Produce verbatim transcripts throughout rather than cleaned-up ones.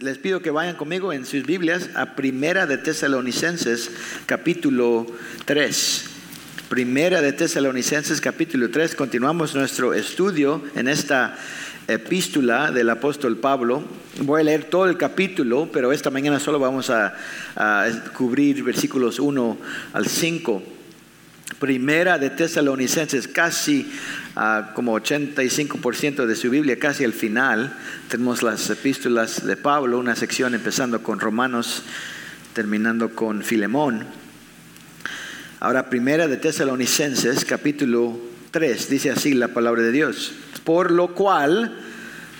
les pido que vayan conmigo en sus Biblias a Primera de Tesalonicenses capítulo tres. Primera de Tesalonicenses capítulo tres. Continuamos nuestro estudio en esta epístola del apóstol Pablo. Voy a leer todo el capítulo, pero esta mañana solo vamos a, a cubrir versículos uno al cinco. Primera de Tesalonicenses, casi uh, como ochenta y cinco por ciento de su Biblia, casi al final. Tenemos las epístolas de Pablo, una sección empezando con Romanos, terminando con Filemón. Ahora, Primera de Tesalonicenses, capítulo tres, dice así la palabra de Dios. Por lo cual,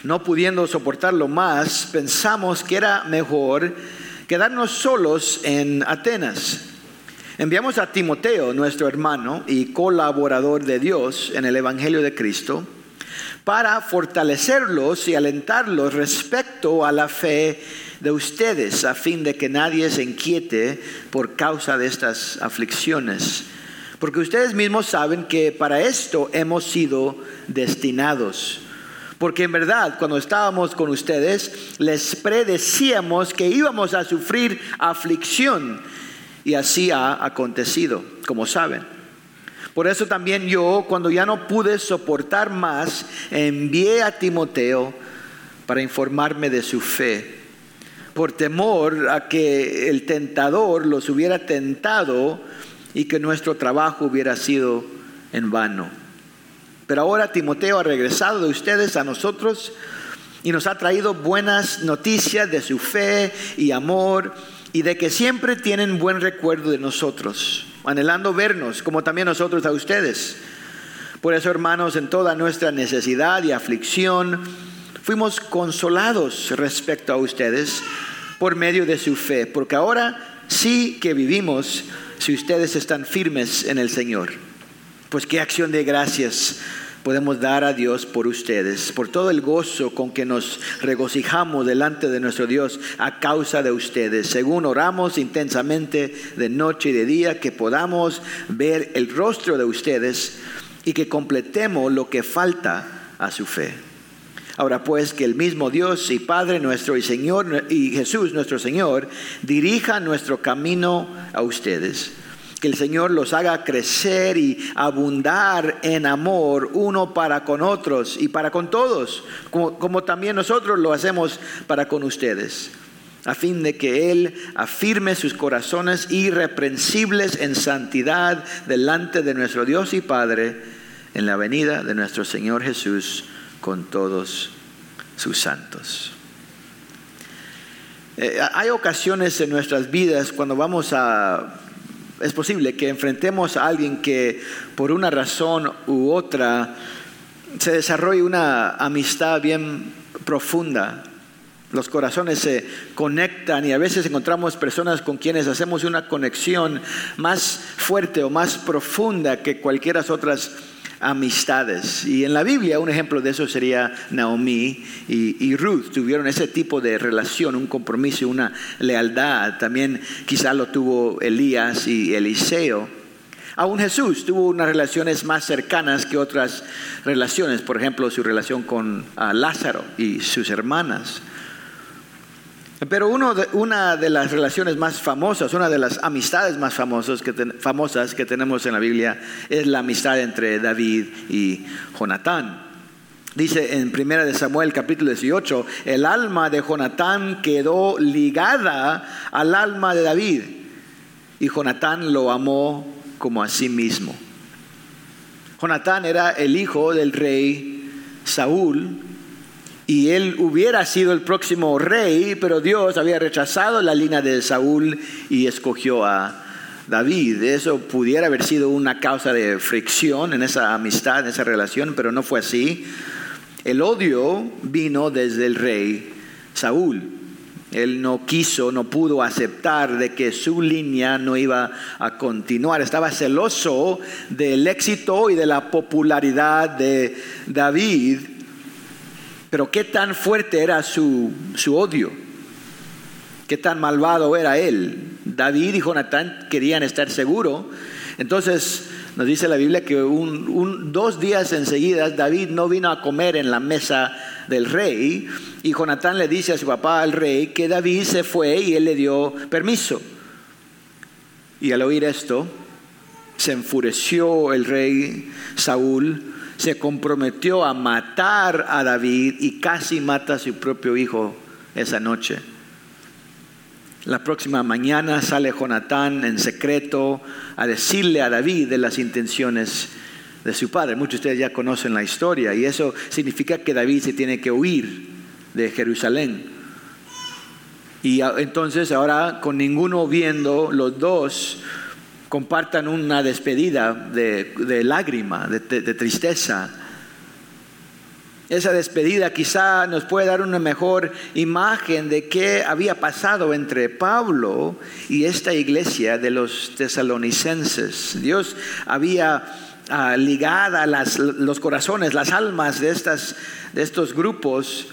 no pudiendo soportarlo más, pensamos que era mejor quedarnos solos en Atenas. Enviamos a Timoteo, nuestro hermano y colaborador de Dios en el Evangelio de Cristo, para fortalecerlos y alentarlos respecto a la fe de ustedes, a fin de que nadie se inquiete por causa de estas aflicciones. Porque ustedes mismos saben que para esto hemos sido destinados. Porque en verdad, cuando estábamos con ustedes, les predecíamos que íbamos a sufrir aflicción. Y así ha acontecido, como saben. Por eso también yo, cuando ya no pude soportar más, envié a Timoteo para informarme de su fe, por temor a que el tentador los hubiera tentado y que nuestro trabajo hubiera sido en vano. Pero ahora Timoteo ha regresado de ustedes a nosotros y nos ha traído buenas noticias de su fe y amor, y de que siempre tienen buen recuerdo de nosotros, anhelando vernos, como también nosotros a ustedes. Por eso, hermanos, en toda nuestra necesidad y aflicción, fuimos consolados respecto a ustedes por medio de su fe, porque ahora sí que vivimos si ustedes están firmes en el Señor. Pues qué acción de gracias podemos dar a Dios por ustedes, por todo el gozo con que nos regocijamos delante de nuestro Dios a causa de ustedes, según oramos intensamente de noche y de día, que podamos ver el rostro de ustedes y que completemos lo que falta a su fe. Ahora pues, que el mismo Dios y Padre nuestro y Señor y Jesús nuestro Señor dirija nuestro camino a ustedes. Que el Señor los haga crecer y abundar en amor uno para con otros y para con todos, como, como también nosotros lo hacemos para con ustedes, a fin de que Él afirme sus corazones irreprensibles en santidad delante de nuestro Dios y Padre en la venida de nuestro Señor Jesús con todos sus santos. Eh, hay ocasiones en nuestras vidas cuando vamos a... Es posible que enfrentemos a alguien que por una razón u otra se desarrolle una amistad bien profunda. Los corazones se conectan y a veces encontramos personas con quienes hacemos una conexión más fuerte o más profunda que cualquier otras amistades. Y en la Biblia un ejemplo de eso sería Naomi y, y Ruth. Tuvieron ese tipo de relación, un compromiso, una lealtad. También quizá lo tuvo Elías y Eliseo. Aún Jesús tuvo unas relaciones más cercanas que otras relaciones. Por ejemplo, su relación con Lázaro y sus hermanas. Pero uno de, una de las relaciones más famosas, una de las amistades más famosas que, ten, famosas que tenemos en la Biblia es la amistad entre David y Jonatán. Dice en Primera de Samuel capítulo dieciocho, el alma de Jonatán quedó ligada al alma de David y Jonatán lo amó como a sí mismo. Jonatán era el hijo del rey Saúl. Y él hubiera sido el próximo rey, pero Dios había rechazado la línea de Saúl y escogió a David. Eso pudiera haber sido una causa de fricción en esa amistad, en esa relación, pero no fue así. El odio vino desde el rey Saúl. Él no quiso, no pudo aceptar de que su línea no iba a continuar. Estaba celoso del éxito y de la popularidad de David. Pero qué tan fuerte era su, su odio, qué tan malvado era él. David y Jonatán querían estar seguros. Entonces nos dice la Biblia que un, un, dos días enseguida David no vino a comer en la mesa del rey, y Jonatán le dice a su papá, al rey, que David se fue y él le dio permiso. Y al oír esto, se enfureció el rey Saúl, se comprometió a matar a David y casi mata a su propio hijo esa noche. La próxima mañana sale Jonatán en secreto a decirle a David de las intenciones de su padre. Muchos de ustedes ya conocen la historia, y eso significa que David se tiene que huir de Jerusalén. Y entonces ahora, con ninguno viendo, los dos compartan una despedida de, de lágrima, de, de tristeza. Esa despedida quizá nos puede dar una mejor imagen de qué había pasado entre Pablo y esta iglesia de los tesalonicenses. Dios había ah, ligado las, los corazones, las almas de, estas, de estos grupos,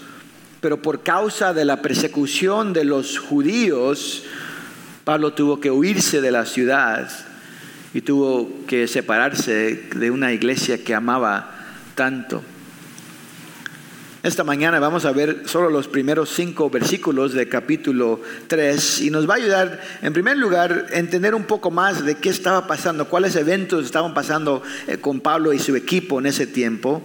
pero por causa de la persecución de los judíos, Pablo tuvo que huirse de la ciudad y tuvo que separarse de una iglesia que amaba tanto. Esta mañana vamos a ver solo los primeros cinco versículos de capítulo tres, y nos va a ayudar, en primer lugar, a entender un poco más de qué estaba pasando, cuáles eventos estaban pasando con Pablo y su equipo en ese tiempo.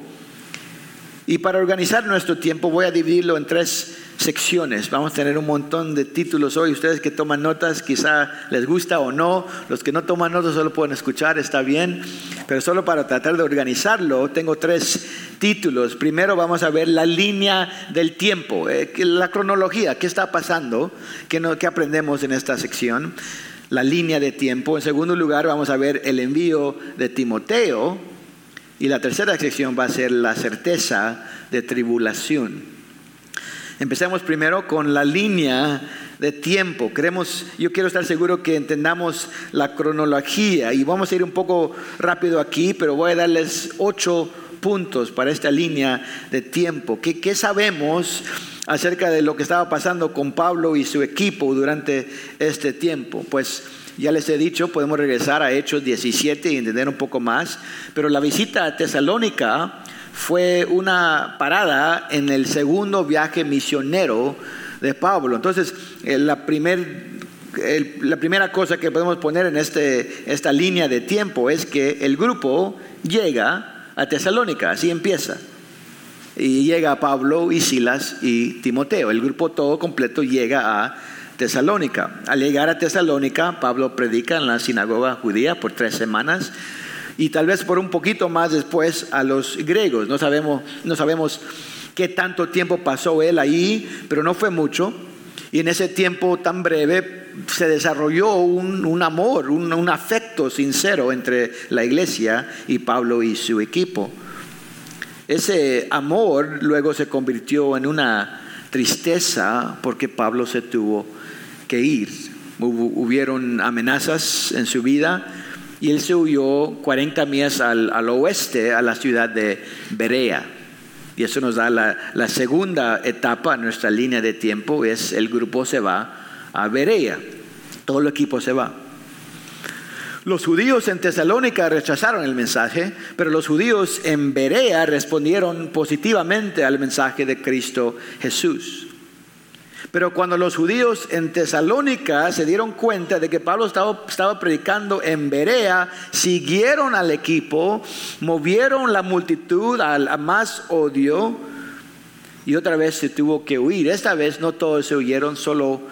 Y para organizar nuestro tiempo voy a dividirlo en tres secciones. Vamos a tener un montón de títulos hoy. Ustedes que toman notas quizá les gusta o no. Los que no toman notas solo pueden escuchar, está bien. Pero solo para tratar de organizarlo, tengo tres títulos. Primero vamos a ver la línea del tiempo, eh, la cronología, qué está pasando, qué, no, qué aprendemos en esta sección, la línea de tiempo. En segundo lugar vamos a ver el envío de Timoteo, y la tercera sección va a ser la certeza de tribulación. Empecemos primero con la línea de tiempo. Queremos, yo quiero estar seguro que entendamos la cronología, y vamos a ir un poco rápido aquí, pero voy a darles ocho puntos para esta línea de tiempo. ¿Qué, qué sabemos acerca de lo que estaba pasando con Pablo y su equipo durante este tiempo? Pues ya les he dicho, podemos regresar a Hechos diecisiete y entender un poco más, pero la visita a Tesalónica fue una parada en el segundo viaje misionero de Pablo. Entonces, la, primer, el, la primera cosa que podemos poner en este, esta línea de tiempo es que el grupo llega a Tesalónica, así empieza. Y llega Pablo y Silas y Timoteo. El grupo todo completo llega a Tesalónica. Al llegar a Tesalónica, Pablo predica en la sinagoga judía por tres semanas. Y tal vez por un poquito más después a los griegos. No sabemos, no sabemos qué tanto tiempo pasó él ahí, pero no fue mucho. Y en ese tiempo tan breve se desarrolló un, un amor, un, un afecto sincero entre la iglesia y Pablo y su equipo. Ese amor luego se convirtió en una tristeza porque Pablo se tuvo que ir. Hubieron amenazas en su vida. Y él se huyó cuarenta millas al, al oeste, a la ciudad de Berea. Y eso nos da la, la segunda etapa en nuestra línea de tiempo, es el grupo se va a Berea. Todo el equipo se va. Los judíos en Tesalónica rechazaron el mensaje, pero los judíos en Berea respondieron positivamente al mensaje de Cristo Jesús. Pero cuando los judíos en Tesalónica se dieron cuenta de que Pablo estaba, estaba predicando en Berea, siguieron al equipo, movieron la multitud al, a más odio, y otra vez se tuvo que huir. Esta vez no todos se huyeron, solo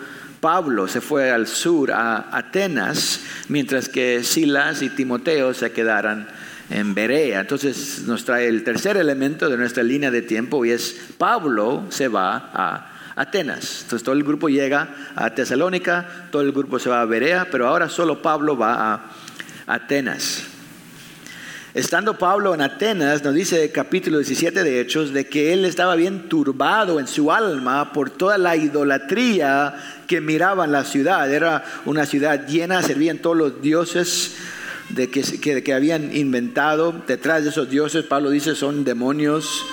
Pablo se fue al sur, a Atenas, mientras que Silas y Timoteo se quedaron en Berea. Entonces nos trae el tercer elemento de nuestra línea de tiempo, y es Pablo se va a Atenas. Entonces todo el grupo llega a Tesalónica, todo el grupo se va a Berea, pero ahora solo Pablo va a Atenas. Estando Pablo en Atenas, nos dice el capítulo diecisiete de Hechos de que él estaba bien turbado en su alma por toda la idolatría que miraba en la ciudad. Era una ciudad llena, servían todos los dioses de que, que, que habían inventado. Detrás de esos dioses, Pablo dice, son demonios.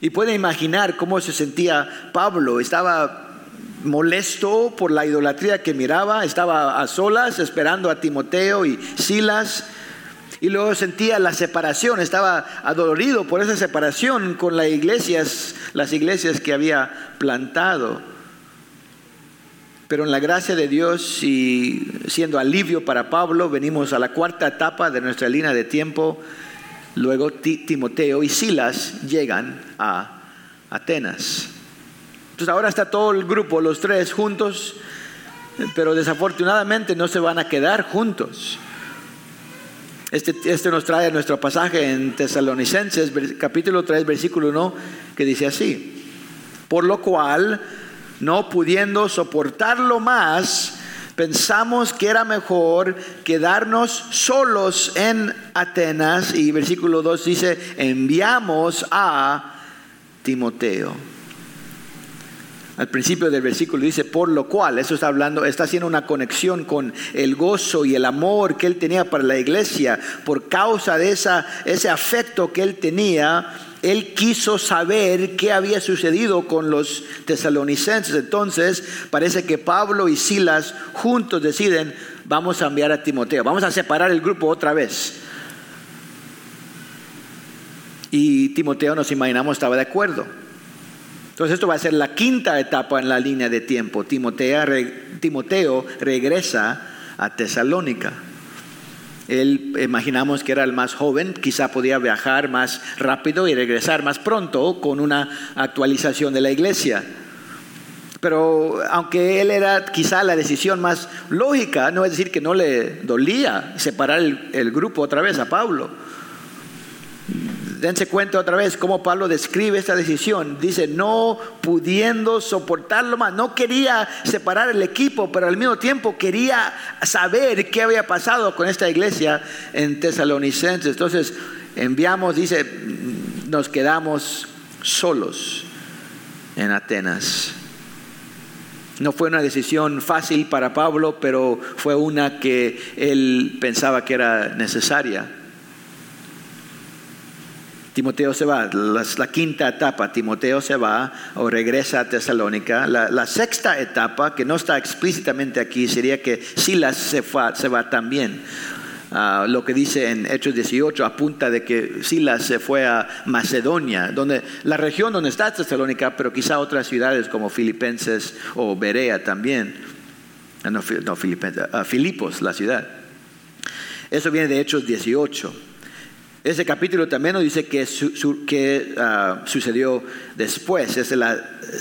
Y pueden imaginar cómo se sentía Pablo. Estaba molesto por la idolatría que miraba, estaba a solas esperando a Timoteo y Silas, y luego sentía la separación, estaba adolorido por esa separación con las iglesias, las iglesias que había plantado. Pero en la gracia de Dios, y siendo alivio para Pablo, venimos a la cuarta etapa de nuestra línea de tiempo. Luego Timoteo y Silas llegan a Atenas. Entonces ahora está todo el grupo, los tres juntos, pero desafortunadamente no se van a quedar juntos. Este, este nos trae nuestro pasaje en Tesalonicenses, capítulo tres, versículo uno, que dice así: por lo cual, no pudiendo soportarlo más, pensamos que era mejor quedarnos solos en Atenas. Y versículo dos dice: enviamos a Timoteo. Al principio del versículo dice por lo cual, eso está hablando, está haciendo una conexión con el gozo y el amor que él tenía para la iglesia. Por causa de esa, ese afecto que él tenía, él quiso saber qué había sucedido con los tesalonicenses. Entonces parece que Pablo y Silas juntos deciden: vamos a enviar a Timoteo, vamos a separar el grupo otra vez. Y Timoteo, nos imaginamos, estaba de acuerdo. Entonces esto va a ser la quinta etapa en la línea de tiempo. Timoteo, re, Timoteo regresa a Tesalónica. Él, imaginamos que era el más joven, quizá podía viajar más rápido y regresar más pronto con una actualización de la iglesia. Pero aunque él era quizá la decisión más lógica, no es decir que no le dolía separar el, el grupo otra vez a Pablo. Dense cuenta otra vez cómo Pablo describe esta decisión. Dice: no pudiendo soportarlo más. No quería separar el equipo, pero al mismo tiempo quería saber qué había pasado con esta iglesia en Tesalonicenses. Entonces enviamos, dice, nos quedamos solos en Atenas. No fue una decisión fácil para Pablo, pero fue una que él pensaba que era necesaria. Timoteo se va, la, la quinta etapa, Timoteo se va o regresa a Tesalónica. La, la sexta etapa, que no está explícitamente aquí, sería que Silas se, fue, se va también. Uh, lo que dice en Hechos dieciocho apunta de que Silas se fue a Macedonia, donde, la región donde está Tesalónica, pero quizá otras ciudades como Filipenses o Berea también. No, no Filipenses, uh, Filipos, la ciudad. Eso viene de Hechos dieciocho. Ese capítulo también nos dice que, su, su, que uh, sucedió después. Esa es la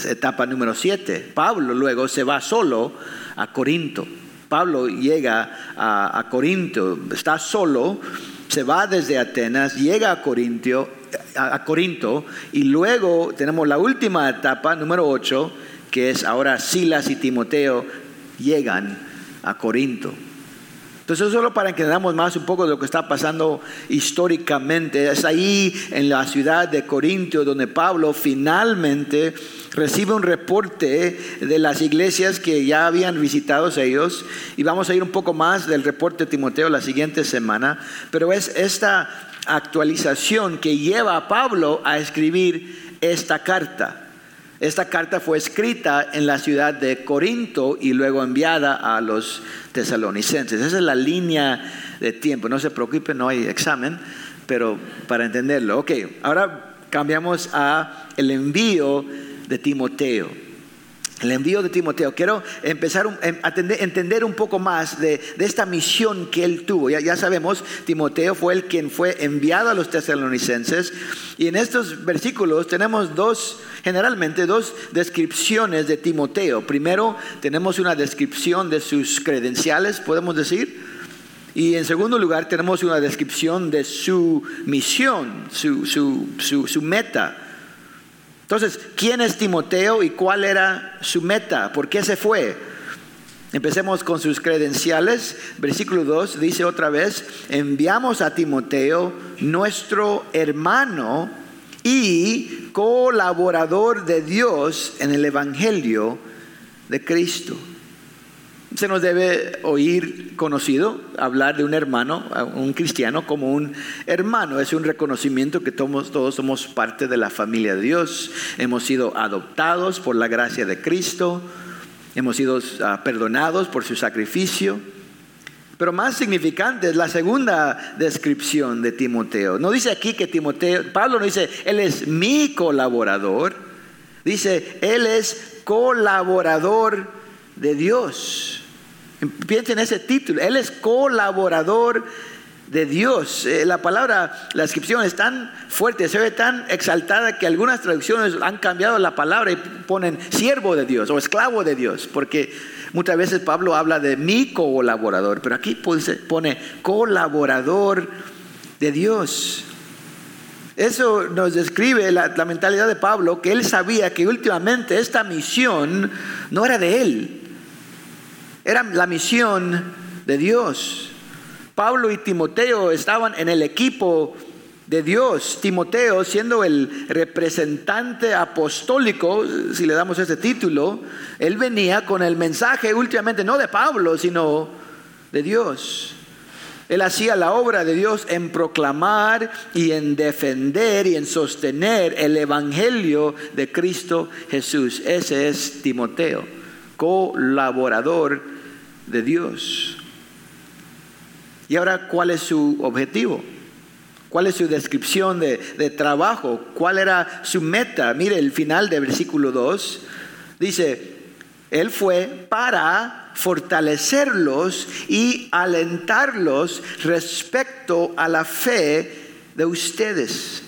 etapa número siete. Pablo luego se va solo a Corinto. Pablo llega a, a Corinto, está solo, se va desde Atenas, llega a Corinto, a, a Corinto, y luego tenemos la última etapa, número ocho, que es ahora Silas y Timoteo llegan a Corinto. Entonces, solo para que entendamos más un poco de lo que está pasando históricamente, es ahí en la ciudad de Corinto donde Pablo finalmente recibe un reporte de las iglesias que ya habían visitado ellos, y vamos a ir un poco más del reporte de Timoteo la siguiente semana, pero es esta actualización que lleva a Pablo a escribir esta carta. Esta carta fue escrita en la ciudad de Corinto y luego enviada a los tesalonicenses. Esa es la línea de tiempo. No se preocupen, no hay examen, pero para entenderlo. Ok, ahora cambiamos a el envío de Timoteo. El envío de Timoteo. Quiero empezar a entender un poco más de, de esta misión que él tuvo. Ya, ya sabemos, Timoteo fue el quien fue enviado a los tesalonicenses. Y en estos versículos tenemos dos, generalmente dos descripciones de Timoteo. Primero, tenemos una descripción de sus credenciales, podemos decir. Y en segundo lugar, tenemos una descripción de su misión, su, su, su, su meta. Entonces, ¿quién es Timoteo y cuál era su meta? ¿Por qué se fue? Empecemos con sus credenciales. Versículo dos dice otra vez: enviamos a Timoteo, nuestro hermano y colaborador de Dios en el Evangelio de Cristo. Se nos debe oír conocido hablar de un hermano, un cristiano, como un hermano. Es un reconocimiento que todos, todos somos parte de la familia de Dios. Hemos sido adoptados por la gracia de Cristo. Hemos sido uh, perdonados por su sacrificio. Pero más significante es la segunda descripción de Timoteo. No dice aquí que Timoteo, Pablo no dice, él es mi colaborador. Dice, él es colaborador de Dios. Piensen en ese título, él es colaborador de Dios. La palabra, la descripción es tan fuerte, se ve tan exaltada que algunas traducciones han cambiado la palabra y ponen siervo de Dios o esclavo de Dios, porque muchas veces Pablo habla de mi colaborador, pero aquí pone colaborador de Dios. Eso nos describe la, la mentalidad de Pablo, que él sabía que últimamente esta misión no era de él, era la misión de Dios. Pablo y Timoteo estaban en el equipo de Dios. Timoteo, siendo el representante apostólico, si le damos ese título, él venía con el mensaje últimamente no de Pablo, sino de Dios. Él hacía la obra de Dios en proclamar y en defender y en sostener el evangelio de Cristo Jesús. Ese es Timoteo, colaborador de Dios. Y ahora, ¿cuál es su objetivo? ¿Cuál es su descripción de, de trabajo? ¿Cuál era su meta? Mire el final del versículo dos. Dice, él fue para fortalecerlos y alentarlos respecto a la fe de ustedes.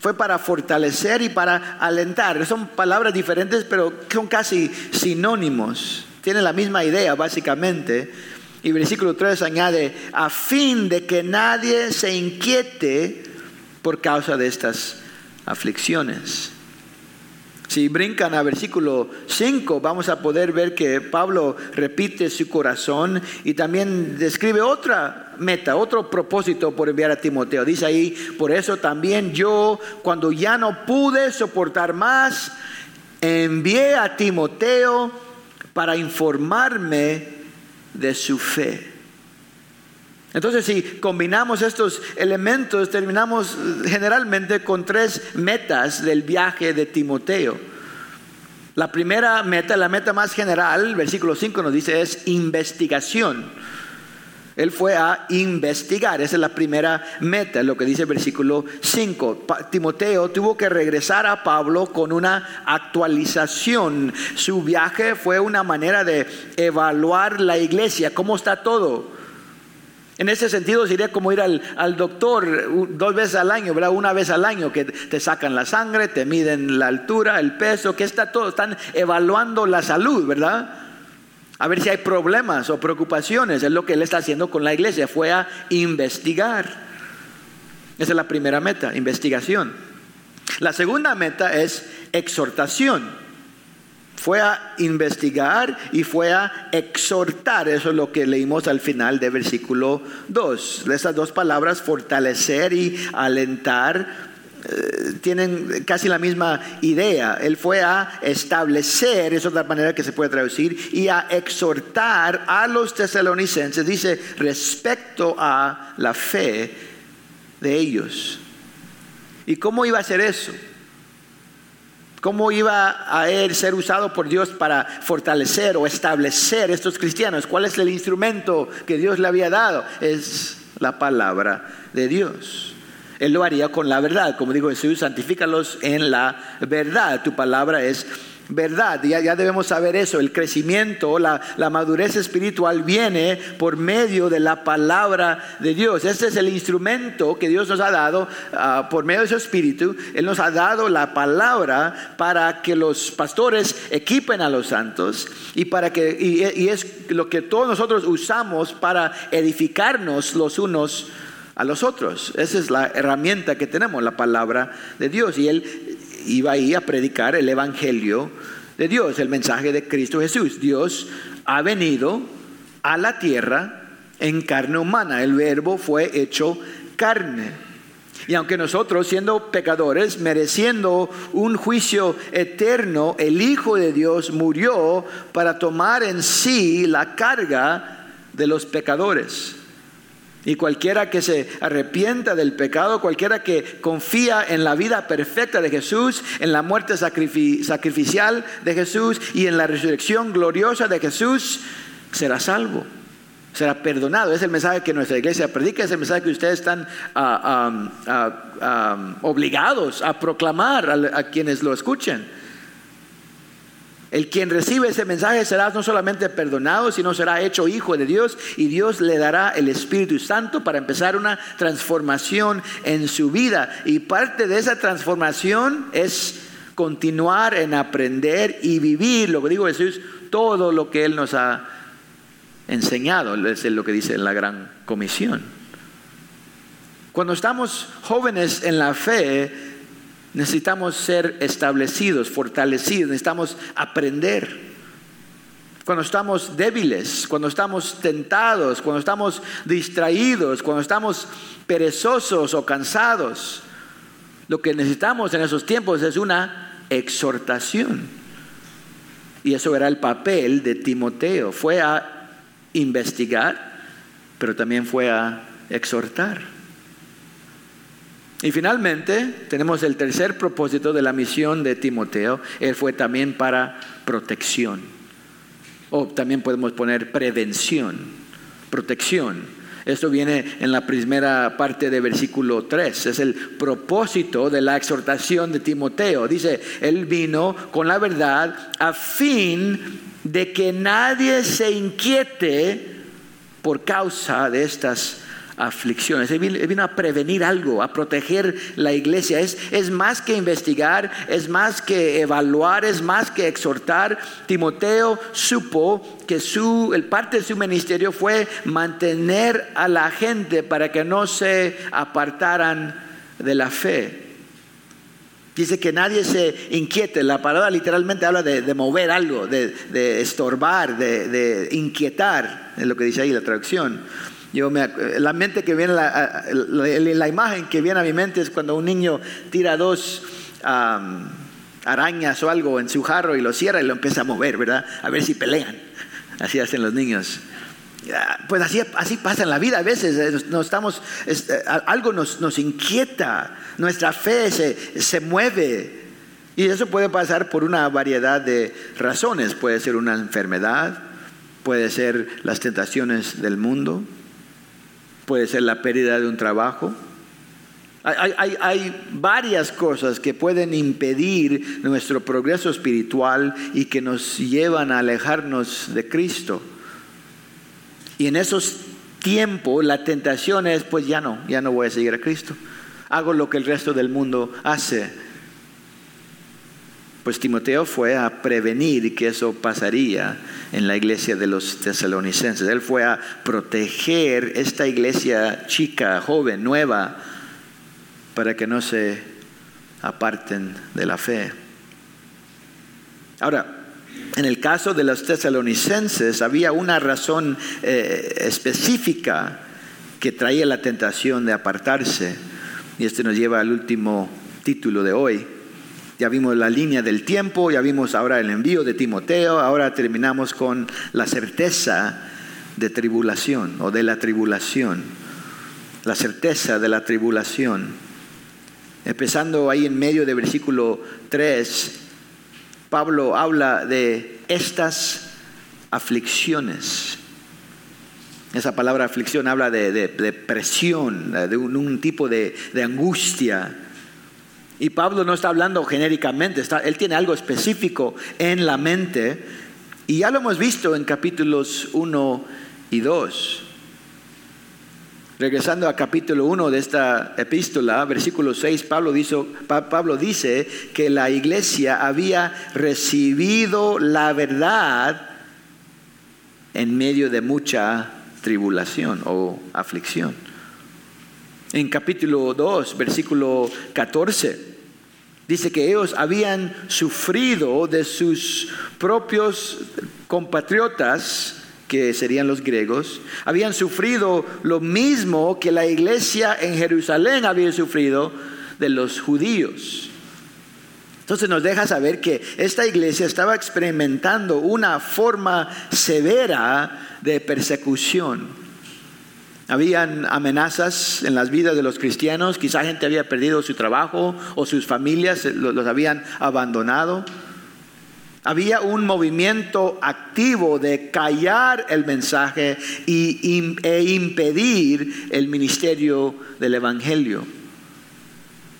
Fue para fortalecer y para alentar. Son palabras diferentes, pero son casi sinónimos. Tienen la misma idea, básicamente. Y versículo tres añade, a fin de que nadie se inquiete por causa de estas aflicciones. Si brincan a versículo cinco, vamos a poder ver que Pablo repite su corazón y también describe otra meta, otro propósito por enviar a Timoteo. Dice ahí, por eso también yo, cuando ya no pude soportar más, envié a Timoteo para informarme de su fe. Entonces, si combinamos estos elementos, terminamos generalmente con tres metas del viaje de Timoteo. La primera meta, la meta más general, versículo cinco nos dice, es investigación. Él fue a investigar, esa es la primera meta, lo que dice el versículo cinco. Timoteo tuvo que regresar a Pablo con una actualización. Su viaje fue una manera de evaluar la iglesia, cómo está todo. En ese sentido sería como ir al, al doctor dos veces al año, ¿verdad? Una vez al año, que te sacan la sangre, te miden la altura, el peso, que está todo, están evaluando la salud, ¿verdad? A ver si hay problemas o preocupaciones. Es lo que él está haciendo con la iglesia. Fue a investigar. Esa es la primera meta, investigación. La segunda meta es exhortación. Fue a investigar y fue a exhortar. Eso es lo que leímos al final del versículo dos. Esas dos palabras, fortalecer y alentar, tienen casi la misma idea. Él fue a establecer, es otra manera que se puede traducir, y a exhortar a los tesalonicenses, dice, respecto a la fe de ellos. ¿Y cómo iba a hacer eso? ¿Cómo iba a él ser usado por Dios para fortalecer o establecer estos cristianos? ¿Cuál es el instrumento que Dios le había dado? Es la palabra de Dios. Él lo haría con la verdad. Como dijo Jesús, santifícalos en la verdad. Tu palabra es verdad. Ya, ya debemos saber eso. El crecimiento, la, la madurez espiritual viene por medio de la palabra de Dios. Este es el instrumento que Dios nos ha dado uh, por medio de su espíritu. Él nos ha dado la palabra para que los pastores equipen a los santos. Y, para que, y, y es lo que todos nosotros usamos para edificarnos los unos a los otros. Esa es la herramienta que tenemos, la palabra de Dios. Y él iba ahí a predicar el evangelio de Dios, el mensaje de Cristo Jesús. Dios ha venido a la tierra en carne humana. El verbo fue hecho carne. Y aunque nosotros, siendo pecadores, mereciendo un juicio eterno, el Hijo de Dios murió para tomar en sí la carga de los pecadores. Y cualquiera que se arrepienta del pecado, cualquiera que confía en la vida perfecta de Jesús, en la muerte sacrific- sacrificial de Jesús y en la resurrección gloriosa de Jesús, será salvo. será perdonado. Es el mensaje que nuestra iglesia predica, es el mensaje que ustedes están uh, um, uh, um, obligados a proclamar a, a quienes lo escuchen. El quien recibe ese mensaje será no solamente perdonado, sino será hecho hijo de Dios, y Dios le dará el Espíritu Santo para empezar una transformación en su vida. Y parte de esa transformación es continuar en aprender y vivir, lo que digo Jesús, todo lo que Él nos ha enseñado, es lo que dice en la Gran Comisión. Cuando estamos jóvenes en la fe, necesitamos ser establecidos, fortalecidos, necesitamos aprender. Cuando estamos débiles, cuando estamos tentados, cuando estamos distraídos, cuando estamos perezosos o cansados, lo que necesitamos en esos tiempos es una exhortación. Y eso era el papel de Timoteo. Fue a investigar, pero también fue a exhortar. Y finalmente tenemos el tercer propósito de la misión de Timoteo. Él fue también para protección. O también podemos poner prevención, protección. Esto viene en la primera parte de versículo tres. Es el propósito de la exhortación de Timoteo. Dice, él vino con la verdad a fin de que nadie se inquiete por causa de estas aflicciones. Él vino a prevenir algo, a proteger la iglesia. Es, es más que investigar, es más que evaluar, es más que exhortar. Timoteo supo que su, el parte de su ministerio fue mantener a la gente para que no se apartaran de la fe. Dice que nadie se inquiete. La palabra literalmente habla de, de mover algo, de, de estorbar, de, de inquietar, es lo que dice ahí la traducción. Yo me, la mente que viene, la, la, la imagen que viene a mi mente es cuando un niño tira dos um, arañas o algo en su jarro y lo cierra y lo empieza a mover, ¿verdad? A ver si pelean. Así hacen los niños. Pues así, así pasa en la vida a veces. Nos estamos, es, algo nos, nos inquieta, nuestra fe se, se mueve. Y eso puede pasar por una variedad de razones. Puede ser una enfermedad, puede ser las tentaciones del mundo, puede ser la pérdida de un trabajo. Hay, hay, hay varias cosas que pueden impedir nuestro progreso espiritual y que nos llevan a alejarnos de Cristo. Y en esos tiempos la tentación es, pues ya no, ya no voy a seguir a Cristo. Hago lo que el resto del mundo hace. Pues Timoteo fue a prevenir que eso pasaría en la iglesia de los tesalonicenses. Él fue a proteger esta iglesia chica, joven, nueva, para que no se aparten de la fe. Ahora, en el caso de los tesalonicenses había una razón eh, específica que traía la tentación de apartarse. Y esto nos lleva al último título de hoy. Ya vimos la línea del tiempo, ya vimos ahora el envío de Timoteo, ahora terminamos con la certeza de tribulación o de la tribulación. La certeza de la tribulación. Empezando ahí en medio de versículo tres, Pablo habla de estas aflicciones. Esa palabra aflicción habla de, de, de presión, de un, un tipo de, de angustia. Y Pablo no está hablando genéricamente, está, él tiene algo específico en la mente. Y ya lo hemos visto en capítulos uno y dos. Regresando a capítulo uno de esta epístola, versículo seis, Pablo, hizo, pa, Pablo dice que la iglesia había recibido la verdad en medio de mucha tribulación o aflicción. En capítulo dos, versículo catorce, dice que ellos habían sufrido de sus propios compatriotas, que serían los griegos, habían sufrido lo mismo que la iglesia en Jerusalén había sufrido de los judíos. Entonces nos deja saber que esta iglesia estaba experimentando una forma severa de persecución. Habían amenazas en las vidas de los cristianos. Quizá gente había perdido su trabajo o sus familias los habían abandonado. Había un movimiento activo de callar el mensaje y, e impedir el ministerio del evangelio.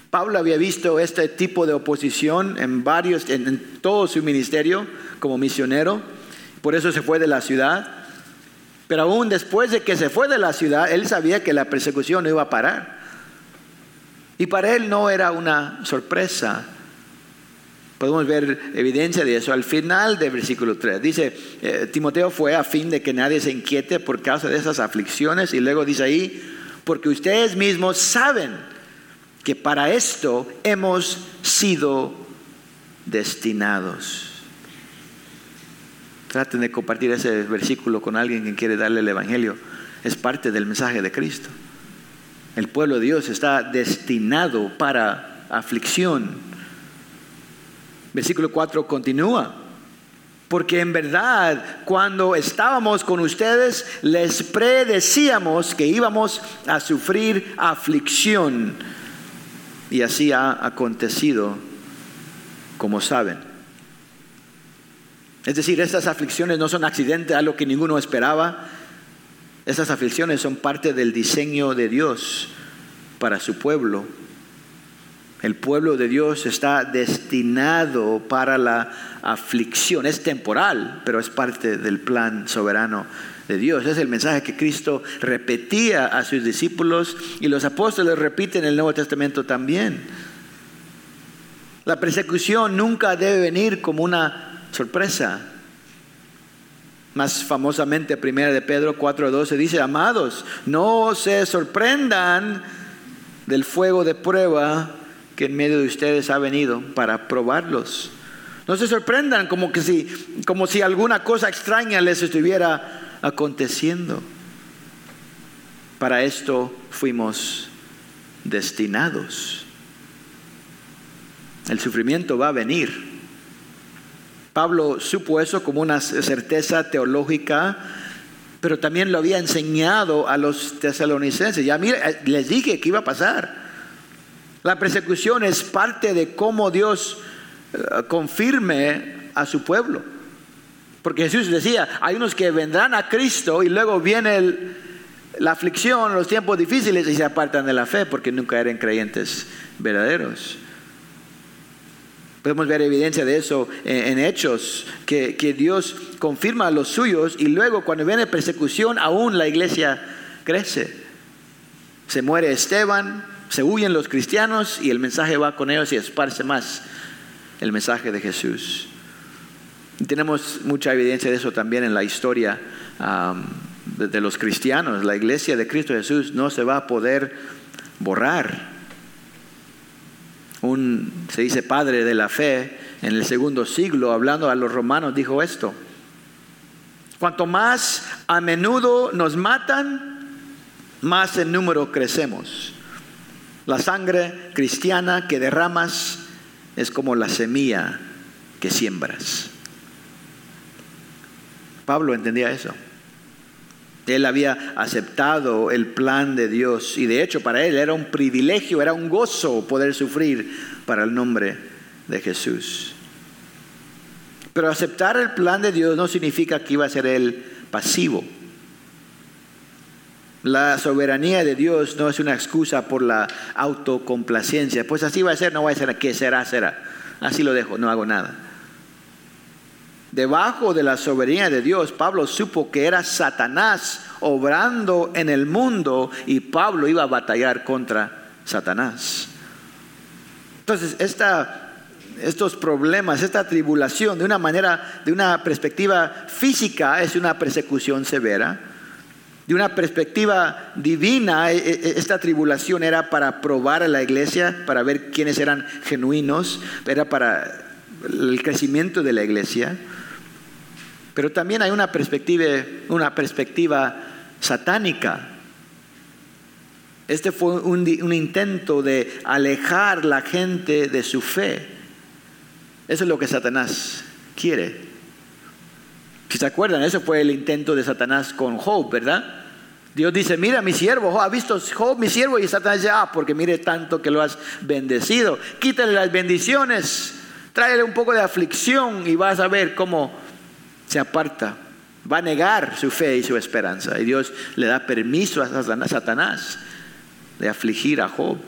Pablo había visto este tipo de oposición en varios, en, en todo su ministerio como misionero. Por eso se fue de la ciudad. Pero aún después de que se fue de la ciudad, él sabía que la persecución no iba a parar. Y para él no era una sorpresa. Podemos ver evidencia de eso al final del versículo tres. Dice, Timoteo fue a fin de que nadie se inquiete por causa de esas aflicciones. Y luego dice ahí, porque ustedes mismos saben que para esto hemos sido destinados. Traten de compartir ese versículo con alguien que quiere darle el evangelio. Es parte del mensaje de Cristo. El pueblo de Dios está destinado para aflicción. Versículo cuatro continúa. Porque en verdad, cuando estábamos con ustedes, les predecíamos que íbamos a sufrir aflicción. Y así ha acontecido, como saben. Es decir, estas aflicciones no son accidentes, algo que ninguno esperaba. Estas aflicciones son parte del diseño de Dios para su pueblo. El pueblo de Dios está destinado para la aflicción. Es temporal, pero es parte del plan soberano de Dios. Es el mensaje que Cristo repetía a sus discípulos y los apóstoles repiten en el Nuevo Testamento también. La persecución nunca debe venir como una sorpresa. Más famosamente, Primera de Pedro cuatro doce dice, amados, no se sorprendan del fuego de prueba que en medio de ustedes ha venido para probarlos. No se sorprendan como que si, como si alguna cosa extraña les estuviera aconteciendo. Para esto fuimos destinados. El sufrimiento va a venir. Pablo supo eso como una certeza teológica, pero también lo había enseñado a los tesalonicenses. Ya mira, les dije que iba a pasar. La persecución es parte de cómo Dios confirme a su pueblo. Porque Jesús decía, hay unos que vendrán a Cristo y luego viene el, la aflicción, los tiempos difíciles y se apartan de la fe porque nunca eran creyentes verdaderos. Podemos ver evidencia de eso en, en Hechos, que, que Dios confirma a los suyos y luego cuando viene persecución aún la iglesia crece. Se muere Esteban. Se huyen los cristianos y el mensaje va con ellos y esparce más el mensaje de Jesús. Y tenemos mucha evidencia de eso también en la historia um, de, de los cristianos. La iglesia de Cristo Jesús no se va a poder borrar. Un, se dice, padre de la fe, en el segundo siglo, hablando a los romanos, dijo esto. Cuanto más a menudo nos matan, más en número crecemos. La sangre cristiana que derramas es como la semilla que siembras. Pablo entendía eso. Él había aceptado el plan de Dios y de hecho para él era un privilegio, era un gozo poder sufrir para el nombre de Jesús. Pero aceptar el plan de Dios no significa que iba a ser él pasivo. La soberanía de Dios no es una excusa por la autocomplacencia. Pues así va a ser, no va a ser, ¿qué será, será? Así lo dejo, no hago nada. Debajo de la soberanía de Dios, Pablo supo que era Satanás obrando en el mundo y Pablo iba a batallar contra Satanás. Entonces, esta... Estos problemas, esta tribulación, de una manera, de una perspectiva física, es una persecución severa. De una perspectiva divina, esta tribulación era para probar a la iglesia, para ver quiénes eran genuinos, era para el crecimiento de la iglesia. Pero también hay una perspectiva, una perspectiva satánica. Este fue un, un intento de alejar la gente de su fe. Eso es lo que Satanás quiere. Si se acuerdan, ese fue el intento de Satanás con Job, ¿verdad? Dios dice, mira mi siervo, ¿ha visto Job mi siervo? Y Satanás dice, ah, porque mire tanto que lo has bendecido. Quítale las bendiciones. Tráele un poco de aflicción y vas a ver cómo se aparta. Va a negar su fe y su esperanza. Y Dios le da permiso a Satanás de afligir a Job.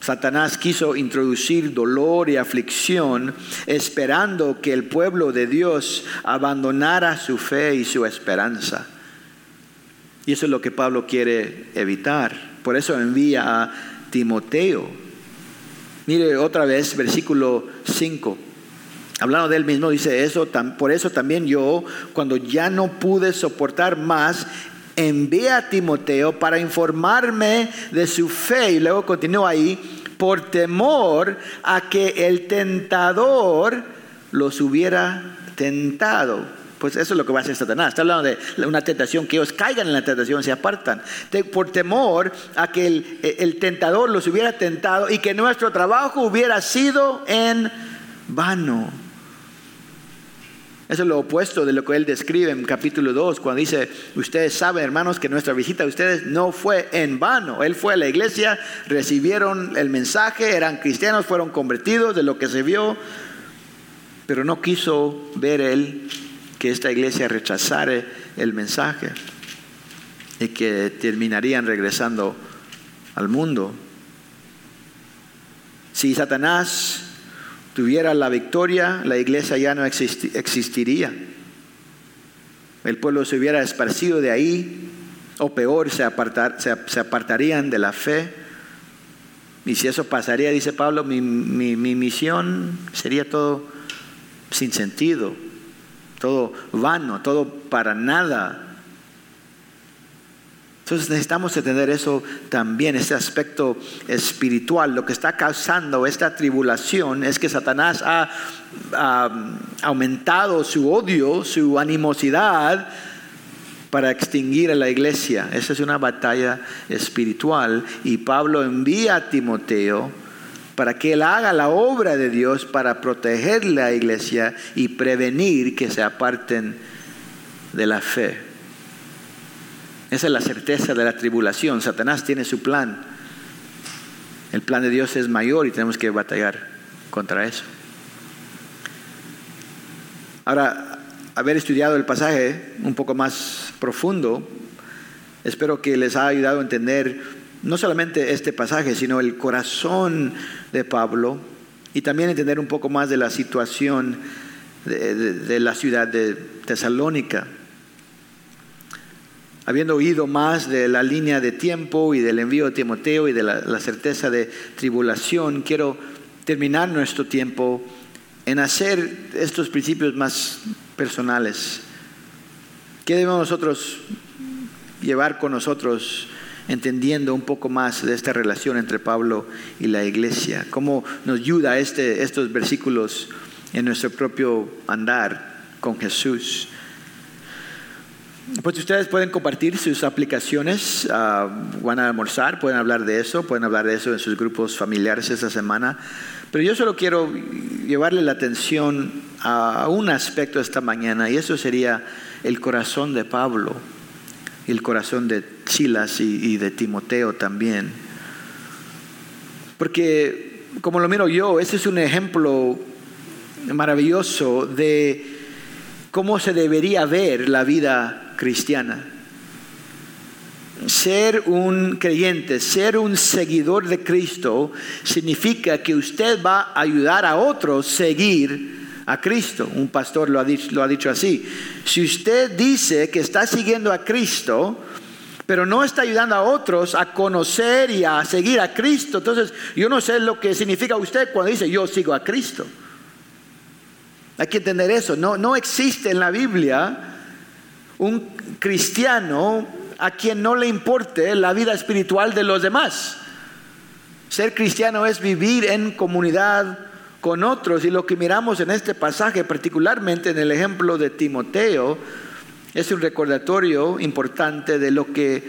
Satanás quiso introducir dolor y aflicción esperando que el pueblo de Dios abandonara su fe y su esperanza. Y eso es lo que Pablo quiere evitar. Por eso envía a Timoteo. Mire otra vez versículo cinco. Hablando de él mismo, dice eso, por eso también yo, cuando ya no pude soportar más, envié a Timoteo para informarme de su fe. Y luego continúa ahí, por temor a que el tentador los hubiera tentado. Pues eso es lo que va a hacer Satanás. Está hablando de una tentación, que ellos caigan en la tentación, se apartan. Por temor a que el, el tentador los hubiera tentado y que nuestro trabajo hubiera sido en vano. Eso es lo opuesto de lo que él describe en capítulo dos, cuando dice, ustedes saben, hermanos, que nuestra visita a ustedes no fue en vano. Él fue a la iglesia, recibieron el mensaje, eran cristianos, fueron convertidos de lo que se vio, pero no quiso ver él que esta iglesia rechazara el mensaje y que terminarían regresando al mundo. Si Satanás tuviera la victoria, la iglesia ya no existiría. El pueblo se hubiera esparcido de ahí, o peor, se, apartar, se, se apartarían de la fe. Y si eso pasaría, dice Pablo, mi, mi, mi misión sería todo sin sentido, todo vano, todo para nada. Entonces necesitamos entender eso también, ese aspecto espiritual. Lo que está causando esta tribulación es que Satanás ha, ha aumentado su odio, su animosidad para extinguir a la iglesia. Esa es una batalla espiritual y Pablo envía a Timoteo para que él haga la obra de Dios para proteger la iglesia y prevenir que se aparten de la fe. Esa es la certeza de la tribulación. Satanás tiene su plan. El plan de Dios es mayor y tenemos que batallar contra eso. Ahora, haber estudiado el pasaje un poco más profundo, espero que les haya ayudado a entender no solamente este pasaje, sino el corazón de Pablo y también entender un poco más de la situación de, de, de la ciudad de Tesalónica. Habiendo oído más de la línea de tiempo y del envío de Timoteo y de la, la certeza de tribulación, quiero terminar nuestro tiempo en hacer estos principios más personales. ¿Qué debemos nosotros llevar con nosotros entendiendo un poco más de esta relación entre Pablo y la iglesia? ¿Cómo nos ayuda este, estos versículos en nuestro propio andar con Jesús? Pues ustedes pueden compartir sus aplicaciones, uh, van a almorzar, pueden hablar de eso, pueden hablar de eso en sus grupos familiares esta semana. Pero yo solo quiero llevarle la atención a un aspecto esta mañana, y eso sería el corazón de Pablo, y el corazón de Silas y, y de Timoteo también. Porque, como lo miro yo, este es un ejemplo maravilloso de cómo se debería ver la vida cristiana. Ser un creyente, ser un seguidor de Cristo, significa que usted va a ayudar a otros a seguir a Cristo. Un pastor lo ha dicho, lo ha dicho así. Si usted dice que está siguiendo a Cristo, pero no está ayudando a otros a conocer y a seguir a Cristo, entonces yo no sé lo que significa usted cuando dice yo sigo a Cristo. Hay que entender eso. No, no existe en la Biblia un cristiano a quien no le importe la vida espiritual de los demás. Ser cristiano es vivir en comunidad con otros. Y lo que miramos en este pasaje, particularmente en el ejemplo de Timoteo, es un recordatorio importante de lo que,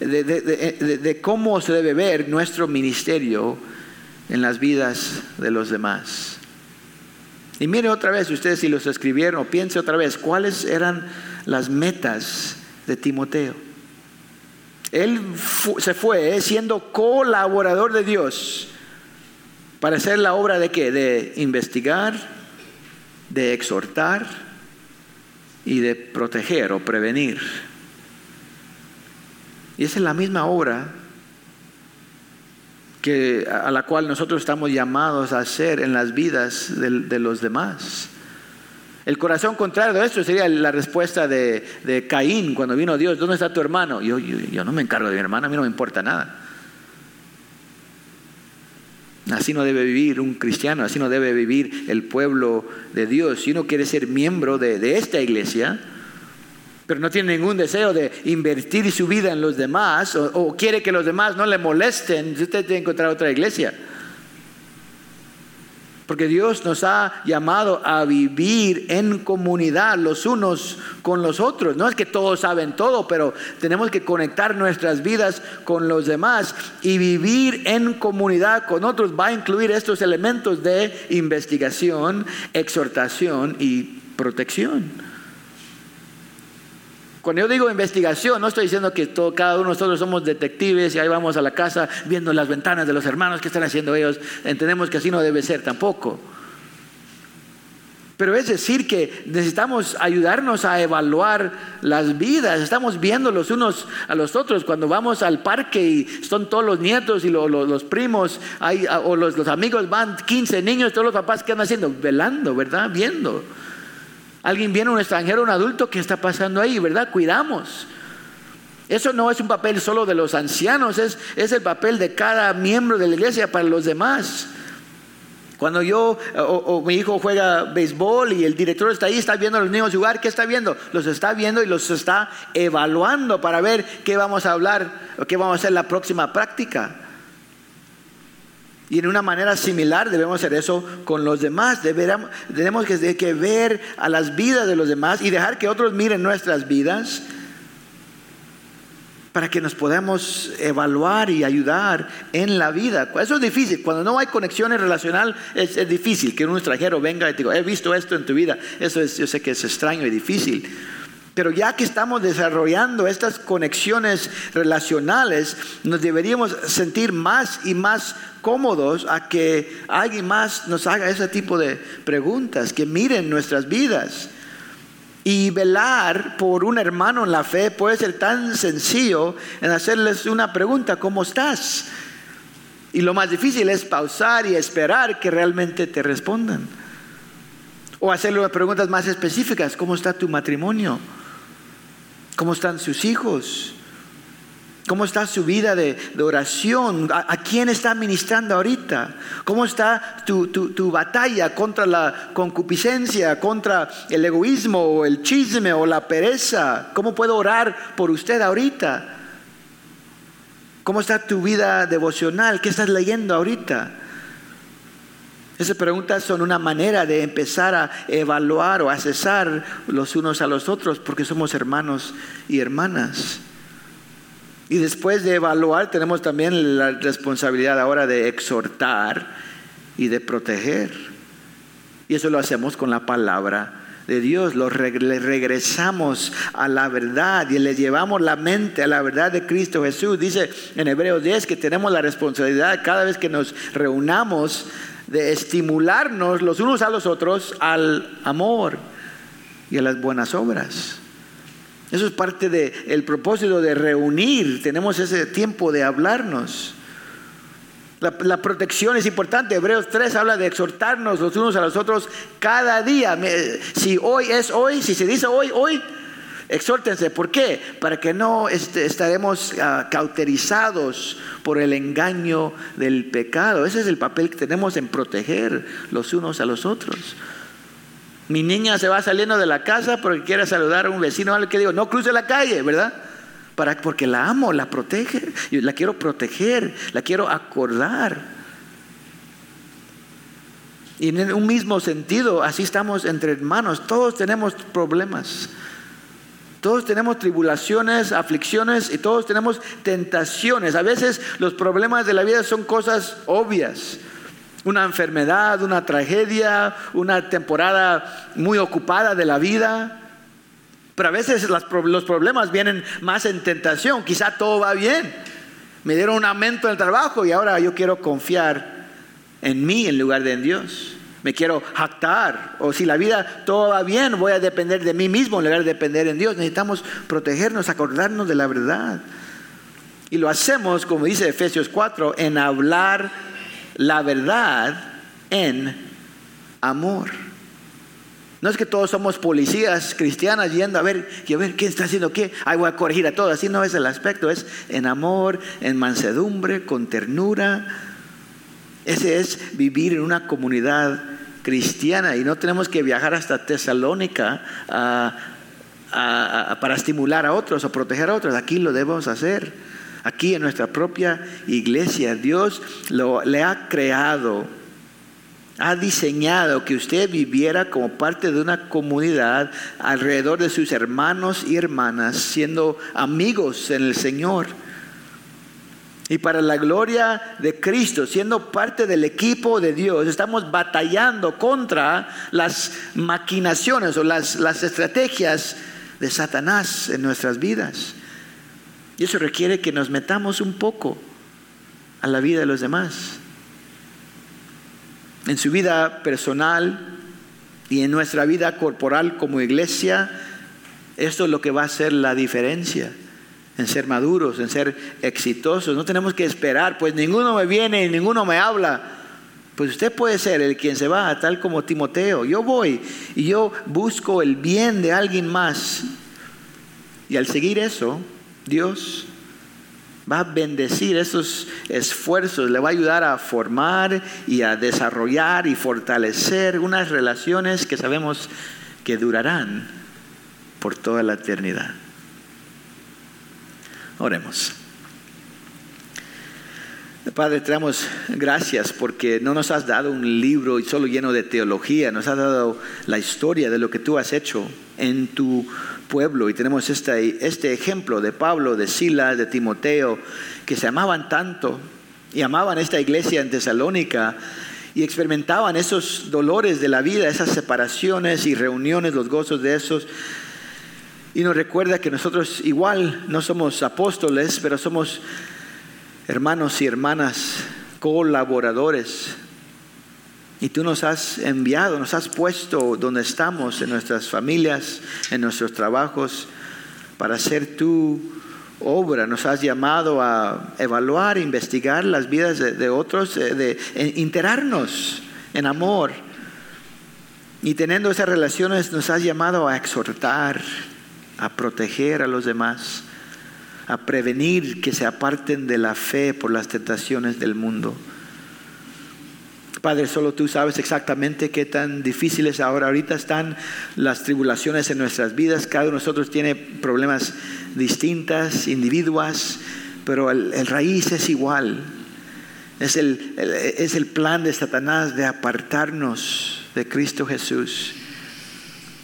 de, de, de, de, de cómo se debe ver nuestro ministerio en las vidas de los demás. Y mire otra vez, ustedes si los escribieron, o piense otra vez, ¿cuáles eran las metas de Timoteo? Él fu- se fue siendo colaborador de Dios Para hacer la obra de qué? De investigar, de exhortar y de proteger o prevenir. Y esa es la misma obra que, a la cual nosotros estamos llamados a hacer en las vidas de, de los demás. El corazón contrario a esto sería la respuesta de, de Caín cuando vino Dios. ¿Dónde está tu hermano? Yo, yo, yo no me encargo de mi hermano, a mí no me importa nada. Así no debe vivir un cristiano, así no debe vivir el pueblo de Dios. Si uno quiere ser miembro de, de esta iglesia, pero no tiene ningún deseo de invertir su vida en los demás o, o quiere que los demás no le molesten, usted tiene que encontrar otra iglesia. Porque Dios nos ha llamado a vivir en comunidad los unos con los otros. No es que todos saben todo, pero tenemos que conectar nuestras vidas con los demás. Y vivir en comunidad con otros va a incluir estos elementos de investigación, exhortación y protección. Cuando yo digo investigación, no estoy diciendo que todo, cada uno de nosotros somos detectives y ahí vamos a la casa viendo las ventanas de los hermanos, qué están haciendo ellos. Entendemos que así no debe ser tampoco. Pero es decir que necesitamos ayudarnos a evaluar las vidas. Estamos viendo los unos a los otros. Cuando vamos al parque y son todos los nietos y los, los, los primos hay, o los, los amigos van quince niños, todos los papás, ¿qué andan haciendo? Velando, ¿verdad? Viendo. Alguien viene, un extranjero, un adulto, ¿qué está pasando ahí? ¿Verdad? Cuidamos. Eso no es un papel solo de los ancianos, es, es el papel de cada miembro de la iglesia para los demás. Cuando yo o, o mi hijo juega béisbol y el director está ahí, está viendo a los niños jugar, ¿qué está viendo? Los está viendo y los está evaluando para ver qué vamos a hablar o qué vamos a hacer en la próxima práctica. Y en una manera similar debemos hacer eso con los demás. Deberamos, tenemos que, que ver a las vidas de los demás y dejar que otros miren nuestras vidas para que nos podamos evaluar y ayudar en la vida. Eso es difícil. Cuando no hay conexiones relacionales es, es difícil que un extranjero venga y te diga, he visto esto en tu vida. Eso es, yo sé que es extraño y difícil. Pero ya que estamos desarrollando estas conexiones relacionales, nos deberíamos sentir más y más cómodos a que alguien más nos haga ese tipo de preguntas, que miren nuestras vidas. Y velar por un hermano en la fe puede ser tan sencillo en hacerles una pregunta, ¿cómo estás? Y lo más difícil es pausar y esperar que realmente te respondan. O hacerle preguntas más específicas, ¿cómo está tu matrimonio? ¿Cómo están sus hijos? ¿Cómo está su vida de, de oración? ¿A, a quién está ministrando ahorita? ¿Cómo está tu, tu, tu batalla contra la concupiscencia, contra el egoísmo o el chisme o la pereza? ¿Cómo puedo orar por usted ahorita? ¿Cómo está tu vida devocional? ¿Qué estás leyendo ahorita? Esas preguntas son una manera de empezar a evaluar o a cesar los unos a los otros porque somos hermanos y hermanas. Y después de evaluar tenemos también la responsabilidad ahora de exhortar y de proteger. Y eso lo hacemos con la palabra de Dios. Lo reg- le regresamos a la verdad y le llevamos la mente a la verdad de Cristo Jesús. Dice en Hebreos diez que tenemos la responsabilidad cada vez que nos reunamos de estimularnos los unos a los otros al amor y a las buenas obras. Eso es parte del propósito de reunir. Tenemos ese tiempo de hablarnos. La, la protección es importante. Hebreos tres habla de exhortarnos los unos a los otros cada día. Si hoy es hoy, si se dice hoy, hoy, exhórtense. ¿Por qué? Para que no est- estaremos uh, cauterizados por el engaño del pecado. Ese es el papel que tenemos en proteger los unos a los otros. Mi niña se va saliendo de la casa porque quiere saludar a un vecino, al que digo, no cruce la calle, ¿verdad? Para, porque la amo, la protege, yo la quiero proteger, la quiero acordar. Y en un mismo sentido, así estamos entre hermanos. Todos tenemos problemas. Todos tenemos tribulaciones, aflicciones y todos tenemos tentaciones. A veces los problemas de la vida son cosas obvias. Una enfermedad, una tragedia, una temporada muy ocupada de la vida. Pero a veces las, los problemas vienen más en tentación. Quizá todo va bien. Me dieron un aumento en el trabajo y ahora yo quiero confiar en mí en lugar de en Dios. Me quiero jactar, o si la vida todo va bien, voy a depender de mí mismo en lugar de depender en Dios. Necesitamos protegernos, acordarnos de la verdad. Y lo hacemos, como dice Efesios cuatro, en hablar la verdad en amor. No es que todos somos policías cristianas yendo a ver, y a ver quién está haciendo qué, ay, voy a corregir a todos. Así no es el aspecto, es en amor, en mansedumbre, con ternura. Ese es vivir en una comunidad cristiana, y no tenemos que viajar hasta Tesalónica a, a, a, para estimular a otros o proteger a otros. Aquí lo debemos hacer, aquí en nuestra propia iglesia. Dios lo, le ha creado, ha diseñado que usted viviera como parte de una comunidad alrededor de sus hermanos y hermanas, siendo amigos en el Señor. Y para la gloria de Cristo, siendo parte del equipo de Dios, estamos batallando contra las maquinaciones o las, las estrategias de Satanás en nuestras vidas. Y eso requiere que nos metamos un poco a la vida de los demás. En su vida personal y en nuestra vida corporal como iglesia, esto es lo que va a hacer la diferencia en ser maduros, en ser exitosos. No tenemos que esperar, pues ninguno me viene y ninguno me habla. Pues usted puede ser el quien se va, tal como Timoteo. Yo voy y yo busco el bien de alguien más. Y al seguir eso, Dios va a bendecir esos esfuerzos, le va a ayudar a formar y a desarrollar y fortalecer unas relaciones que sabemos que durarán por toda la eternidad. Oremos. Padre, te damos gracias porque no nos has dado un libro solo lleno de teología, nos has dado la historia de lo que tú has hecho en tu pueblo, y tenemos este, este ejemplo de Pablo, de Silas, de Timoteo, que se amaban tanto y amaban esta iglesia en Tesalónica y experimentaban esos dolores de la vida, esas separaciones y reuniones, los gozos de esos. Y nos recuerda que nosotros igual no somos apóstoles, pero somos hermanos y hermanas, colaboradores. Y tú nos has enviado, nos has puesto donde estamos, en nuestras familias, en nuestros trabajos, para hacer tu obra. Nos has llamado a evaluar, investigar las vidas de, de otros, de, de enterarnos en amor. Y teniendo esas relaciones, nos has llamado a exhortar, a proteger a los demás, a prevenir que se aparten de la fe por las tentaciones del mundo. Padre, solo tú sabes exactamente qué tan difíciles ahora ahorita están las tribulaciones en nuestras vidas. Cada uno de nosotros tiene problemas distintas, individuas, pero el, el raíz es igual. Es el, el, es el plan de Satanás de apartarnos de Cristo Jesús.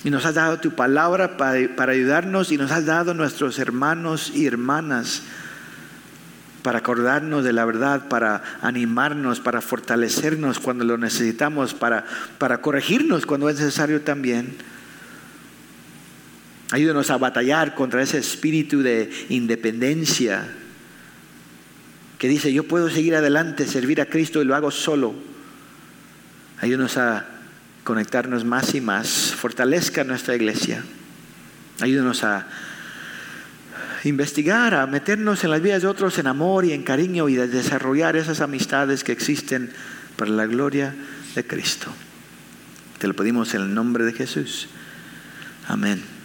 Y nos has dado tu palabra para, para ayudarnos, y nos has dado nuestros hermanos y hermanas para acordarnos de la verdad, para animarnos, para fortalecernos cuando lo necesitamos, para, para corregirnos cuando es necesario también. Ayúdanos a batallar contra ese espíritu de independencia que dice, yo puedo seguir adelante, servir a Cristo, y lo hago solo. Ayúdanos a conectarnos más y más, fortalezca nuestra iglesia. Ayúdanos a investigar, a meternos en las vidas de otros en amor y en cariño, y a desarrollar esas amistades que existen para la gloria de Cristo. Te lo pedimos en el nombre de Jesús. Amén.